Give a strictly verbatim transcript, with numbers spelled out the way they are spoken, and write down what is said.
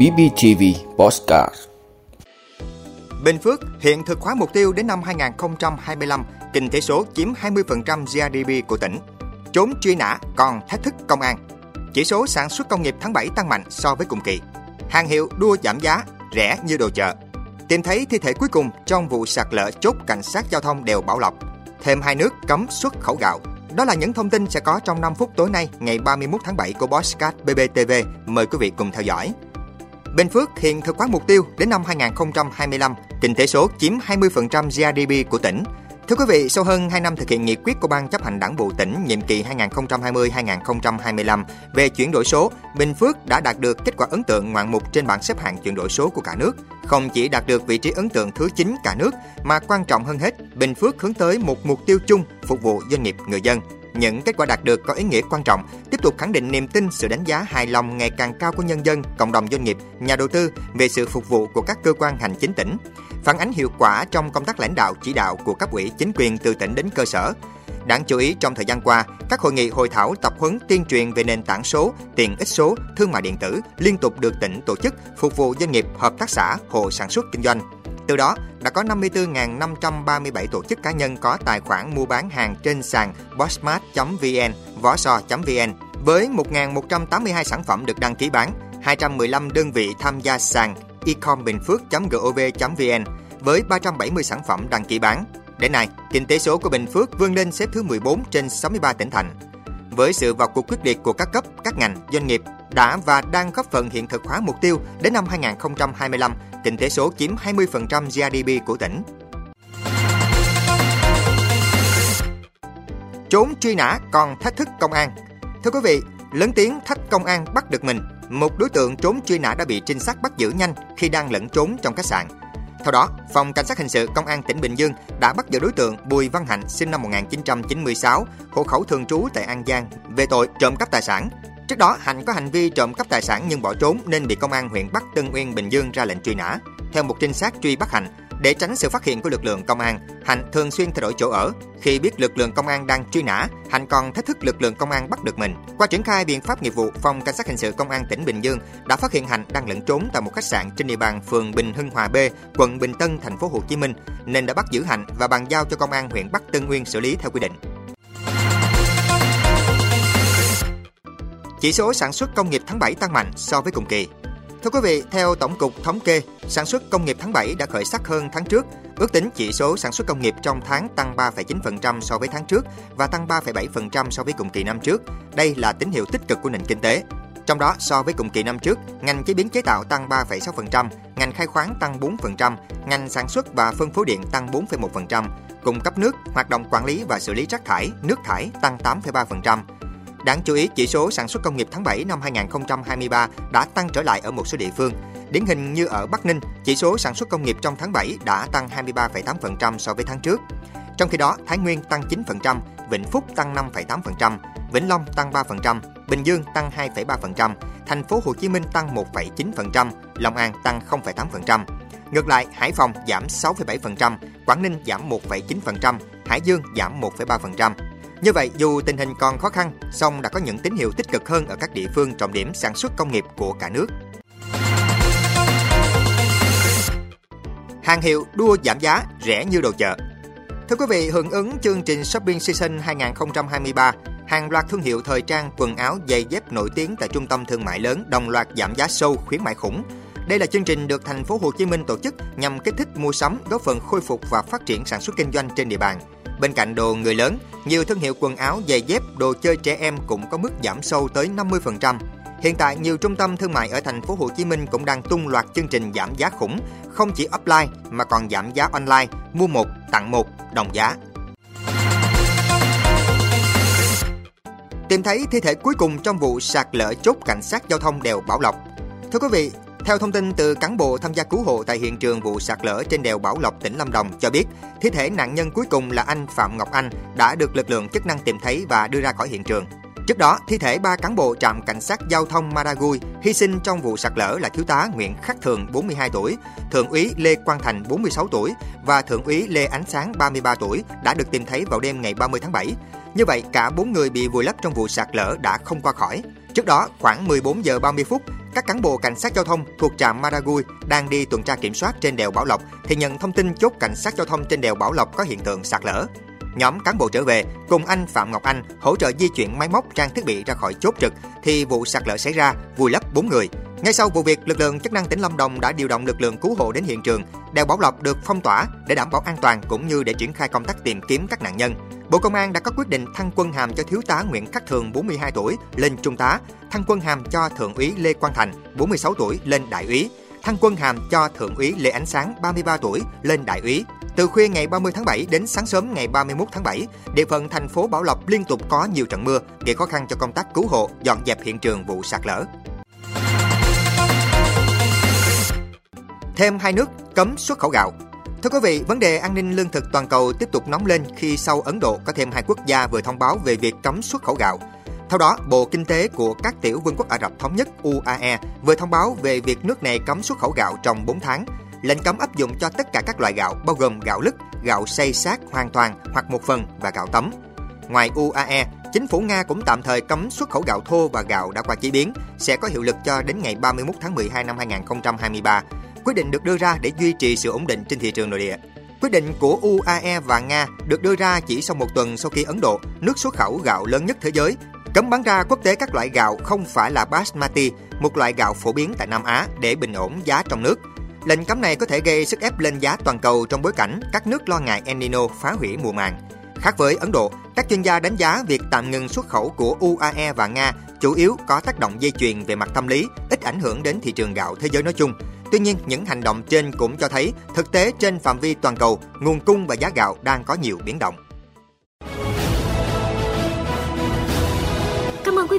bê bê tê vê Bosscat Bình Phước hiện thực hóa mục tiêu đến năm hai không hai lăm, kinh tế số chiếm hai mươi phần trăm giê rờ đê pê của tỉnh. Trốn truy nã còn thách thức công an. Chỉ số sản xuất công nghiệp tháng bảy tăng mạnh so với cùng kỳ. Hàng hiệu đua giảm giá, rẻ như đồ chợ. Tìm thấy thi thể cuối cùng trong vụ sạt lở chốt cảnh sát giao thông đèo Bảo Lộc. Thêm hai nước cấm xuất khẩu gạo. Đó là những thông tin sẽ có trong năm phút tối nay, ngày ba mươi mốt tháng bảy của Bosscat bê pê tê vê. Mời quý vị cùng theo dõi. Bình Phước hiện thực hóa mục tiêu đến năm hai không hai lăm, kinh tế số chiếm hai mươi phần trăm giê rờ đê pê của tỉnh. Thưa quý vị, sau hơn hai năm thực hiện nghị quyết của Ban chấp hành Đảng bộ tỉnh nhiệm kỳ hai nghìn không trăm hai mươi đến hai nghìn không trăm hai mươi lăm về chuyển đổi số, Bình Phước đã đạt được kết quả ấn tượng ngoạn mục trên bảng xếp hạng chuyển đổi số của cả nước. Không chỉ đạt được vị trí ấn tượng thứ chín cả nước, mà quan trọng hơn hết, Bình Phước hướng tới một mục tiêu chung phục vụ doanh nghiệp người dân. Những kết quả đạt được có ý nghĩa quan trọng, tiếp tục khẳng định niềm tin, sự đánh giá hài lòng ngày càng cao của nhân dân, cộng đồng doanh nghiệp, nhà đầu tư về sự phục vụ của các cơ quan hành chính tỉnh, phản ánh hiệu quả trong công tác lãnh đạo chỉ đạo của cấp ủy chính quyền từ tỉnh đến cơ sở. Đáng chú ý, trong thời gian qua, các hội nghị hội thảo tập huấn tuyên truyền về nền tảng số, tiện ích số, thương mại điện tử liên tục được tỉnh tổ chức phục vụ doanh nghiệp, hợp tác xã, hộ sản xuất kinh doanh. Từ đó, đã có năm mươi tư nghìn năm trăm ba mươi bảy tổ chức cá nhân có tài khoản mua bán hàng trên sàn bossmart chấm vn, võ sò chấm vn với một nghìn một trăm tám mươi hai sản phẩm được đăng ký bán, hai trăm mười lăm đơn vị tham gia sàn e com bìnhphước chấm gov chấm vn với ba trăm bảy mươi sản phẩm đăng ký bán. Đến nay, kinh tế số của Bình Phước vươn lên xếp thứ mười bốn trên sáu mươi ba tỉnh thành. Với sự vào cuộc quyết liệt của các cấp, các ngành, doanh nghiệp đã và đang góp phần hiện thực hóa mục tiêu đến năm hai không hai lăm, kinh tế số chiếm hai mươi phần trăm giê rờ đê pê của tỉnh. Trốn truy nã còn thách thức công an. Thưa quý vị, lớn tiếng thách công an bắt được mình. Một đối tượng trốn truy nã đã bị trinh sát bắt giữ nhanh khi đang lẫn trốn trong khách sạn. Theo đó, Phòng Cảnh sát Hình sự Công an tỉnh Bình Dương đã bắt giữ đối tượng Bùi Văn Hạnh sinh năm một nghìn chín trăm chín mươi sáu, hộ khẩu thường trú tại An Giang về tội trộm cắp tài sản. Trước đó, Hạnh có hành vi trộm cắp tài sản nhưng bỏ trốn nên bị Công an huyện Bắc Tân Uyên, Bình Dương ra lệnh truy nã. Theo một trinh sát truy bắt Hạnh, để tránh sự phát hiện của lực lượng công an, Hạnh thường xuyên thay đổi chỗ ở. Khi biết lực lượng công an đang truy nã, Hạnh còn thách thức lực lượng công an bắt được mình. Qua triển khai biện pháp nghiệp vụ, Phòng Cảnh sát Hình sự Công an tỉnh Bình Dương đã phát hiện Hạnh đang lẩn trốn tại một khách sạn trên địa bàn phường Bình Hưng Hòa B, quận Bình Tân, thành phố Hồ Chí Minh, nên đã bắt giữ Hạnh và bàn giao cho Công an huyện Bắc Tân Uyên xử lý theo quy định. Chỉ số sản xuất công nghiệp tháng bảy tăng mạnh so với cùng kỳ. Thưa quý vị, theo Tổng cục Thống kê, sản xuất công nghiệp tháng bảy đã khởi sắc hơn tháng trước. Ước tính chỉ số sản xuất công nghiệp trong tháng tăng ba phẩy chín phần trăm so với tháng trước và tăng ba phẩy bảy phần trăm so với cùng kỳ năm trước. Đây là tín hiệu tích cực của nền kinh tế. Trong đó, so với cùng kỳ năm trước, ngành chế biến chế tạo tăng ba phẩy sáu phần trăm, ngành khai khoáng tăng bốn phần trăm, ngành sản xuất và phân phối điện tăng bốn phẩy một phần trăm, cung cấp nước, hoạt động quản lý và xử lý rác thải, nước thải tăng tám phẩy ba phần trăm. Đáng chú ý, chỉ số sản xuất công nghiệp tháng bảy năm hai không hai ba đã tăng trở lại ở một số địa phương. Điển hình như ở Bắc Ninh, chỉ số sản xuất công nghiệp trong tháng bảy đã tăng hai mươi ba phẩy tám phần trăm so với tháng trước. Trong khi đó, Thái Nguyên tăng chín phần trăm, Vĩnh Phúc tăng năm phẩy tám phần trăm, Vĩnh Long tăng ba phần trăm, Bình Dương tăng hai phẩy ba phần trăm, Thành phố Hồ Chí Minh tăng một phẩy chín phần trăm, Long An tăng không phẩy tám phần trăm. Ngược lại, Hải Phòng giảm sáu phẩy bảy phần trăm, Quảng Ninh giảm một phẩy chín phần trăm, Hải Dương giảm một phẩy ba phần trăm. Như vậy, dù tình hình còn khó khăn, song đã có những tín hiệu tích cực hơn ở các địa phương trọng điểm sản xuất công nghiệp của cả nước. Hàng hiệu đua giảm giá, rẻ như đồ chợ. Thưa quý vị, hưởng ứng chương trình Shopping Season hai không hai ba, hàng loạt thương hiệu thời trang, quần áo, giày dép nổi tiếng tại trung tâm thương mại lớn đồng loạt giảm giá sâu, khuyến mại khủng. Đây là chương trình được Thành phố Hồ Chí Minh tổ chức nhằm kích thích mua sắm, góp phần khôi phục và phát triển sản xuất kinh doanh trên địa bàn. Bên cạnh đồ người lớn, nhiều thương hiệu quần áo, giày dép, đồ chơi trẻ em cũng có mức giảm sâu tới năm mươi phần trăm. Hiện tại, nhiều trung tâm thương mại ở Thành phố Hồ Chí Minh cũng đang tung loạt chương trình giảm giá khủng, không chỉ offline mà còn giảm giá online, mua một tặng một, đồng giá. Tìm thấy thi thể cuối cùng trong vụ sạt lở chốt cảnh sát giao thông đèo Bảo Lộc. Thưa quý vị, theo thông tin từ cán bộ tham gia cứu hộ tại hiện trường vụ sạt lở trên đèo Bảo Lộc, tỉnh Lâm Đồng cho biết, thi thể nạn nhân cuối cùng là anh Phạm Ngọc Anh đã được lực lượng chức năng tìm thấy và đưa ra khỏi hiện trường. Trước đó, thi thể ba cán bộ trạm cảnh sát giao thông Madagui hy sinh trong vụ sạt lở là thiếu tá Nguyễn Khắc Thường bốn mươi hai tuổi, thượng úy Lê Quang Thành bốn mươi sáu tuổi và thượng úy Lê Ánh Sáng ba mươi ba tuổi đã được tìm thấy vào đêm ngày ba mươi tháng bảy. Như vậy, cả bốn người bị vùi lấp trong vụ sạt lở đã không qua khỏi. Trước đó, khoảng mười bốn giờ ba mươi phút, các cán bộ cảnh sát giao thông thuộc trạm Madagui đang đi tuần tra kiểm soát trên đèo Bảo Lộc thì nhận thông tin chốt cảnh sát giao thông trên đèo Bảo Lộc có hiện tượng sạt lở. Nhóm cán bộ trở về cùng anh Phạm Ngọc Anh hỗ trợ di chuyển máy móc trang thiết bị ra khỏi chốt trực thì vụ sạt lở xảy ra, vùi lấp bốn người. Ngay sau vụ việc, lực lượng chức năng tỉnh Lâm Đồng đã điều động lực lượng cứu hộ đến hiện trường. Đèo Bảo Lộc được phong tỏa để đảm bảo an toàn cũng như để triển khai công tác tìm kiếm các nạn nhân. Bộ Công an đã có quyết định thăng quân hàm cho Thiếu tá Nguyễn Khắc Thường bốn mươi hai tuổi lên Trung tá, thăng quân hàm cho Thượng úy Lê Quang Thành bốn mươi sáu tuổi lên Đại úy, thăng quân hàm cho Thượng úy Lê Ánh Sáng ba mươi ba tuổi lên Đại úy. Từ khuya ngày ba mươi tháng bảy đến sáng sớm ngày ba mươi mốt tháng bảy, địa phận thành phố Bảo Lộc liên tục có nhiều trận mưa gây khó khăn cho công tác cứu hộ, dọn dẹp hiện trường vụ sạt lở. Thêm hai nước cấm xuất khẩu gạo. Thưa quý vị, vấn đề an ninh lương thực toàn cầu tiếp tục nóng lên khi sau Ấn Độ có thêm hai quốc gia vừa thông báo về việc cấm xuất khẩu gạo. Theo đó, Bộ Kinh tế của các tiểu vương quốc Ả Rập Thống nhất U A E vừa thông báo về việc nước này cấm xuất khẩu gạo trong bốn tháng. Lệnh cấm áp dụng cho tất cả các loại gạo, bao gồm gạo lứt, gạo xay sát hoàn toàn hoặc một phần và gạo tấm. Ngoài U A E, chính phủ Nga cũng tạm thời cấm xuất khẩu gạo thô và gạo đã qua chế biến, sẽ có hiệu lực cho đến ngày ba mươi mốt tháng mười hai năm hai nghìn không trăm hai mươi ba. Quyết định được đưa ra để duy trì sự ổn định trên thị trường nội địa. Quyết định của U A E và Nga được đưa ra chỉ sau một tuần sau khi Ấn Độ, nước xuất khẩu gạo lớn nhất thế giới, cấm bán ra quốc tế các loại gạo không phải là Basmati, một loại gạo phổ biến tại Nam Á để bình ổn giá trong nước. Lệnh cấm này có thể gây sức ép lên giá toàn cầu trong bối cảnh các nước lo ngại El Nino phá hủy mùa màng. Khác với Ấn Độ, các chuyên gia đánh giá việc tạm ngừng xuất khẩu của U A E và Nga chủ yếu có tác động dây chuyền về mặt tâm lý, ít ảnh hưởng đến thị trường gạo thế giới nói chung. Tuy nhiên, những hành động trên cũng cho thấy thực tế trên phạm vi toàn cầu, nguồn cung và giá gạo đang có nhiều biến động. Cảm ơn quý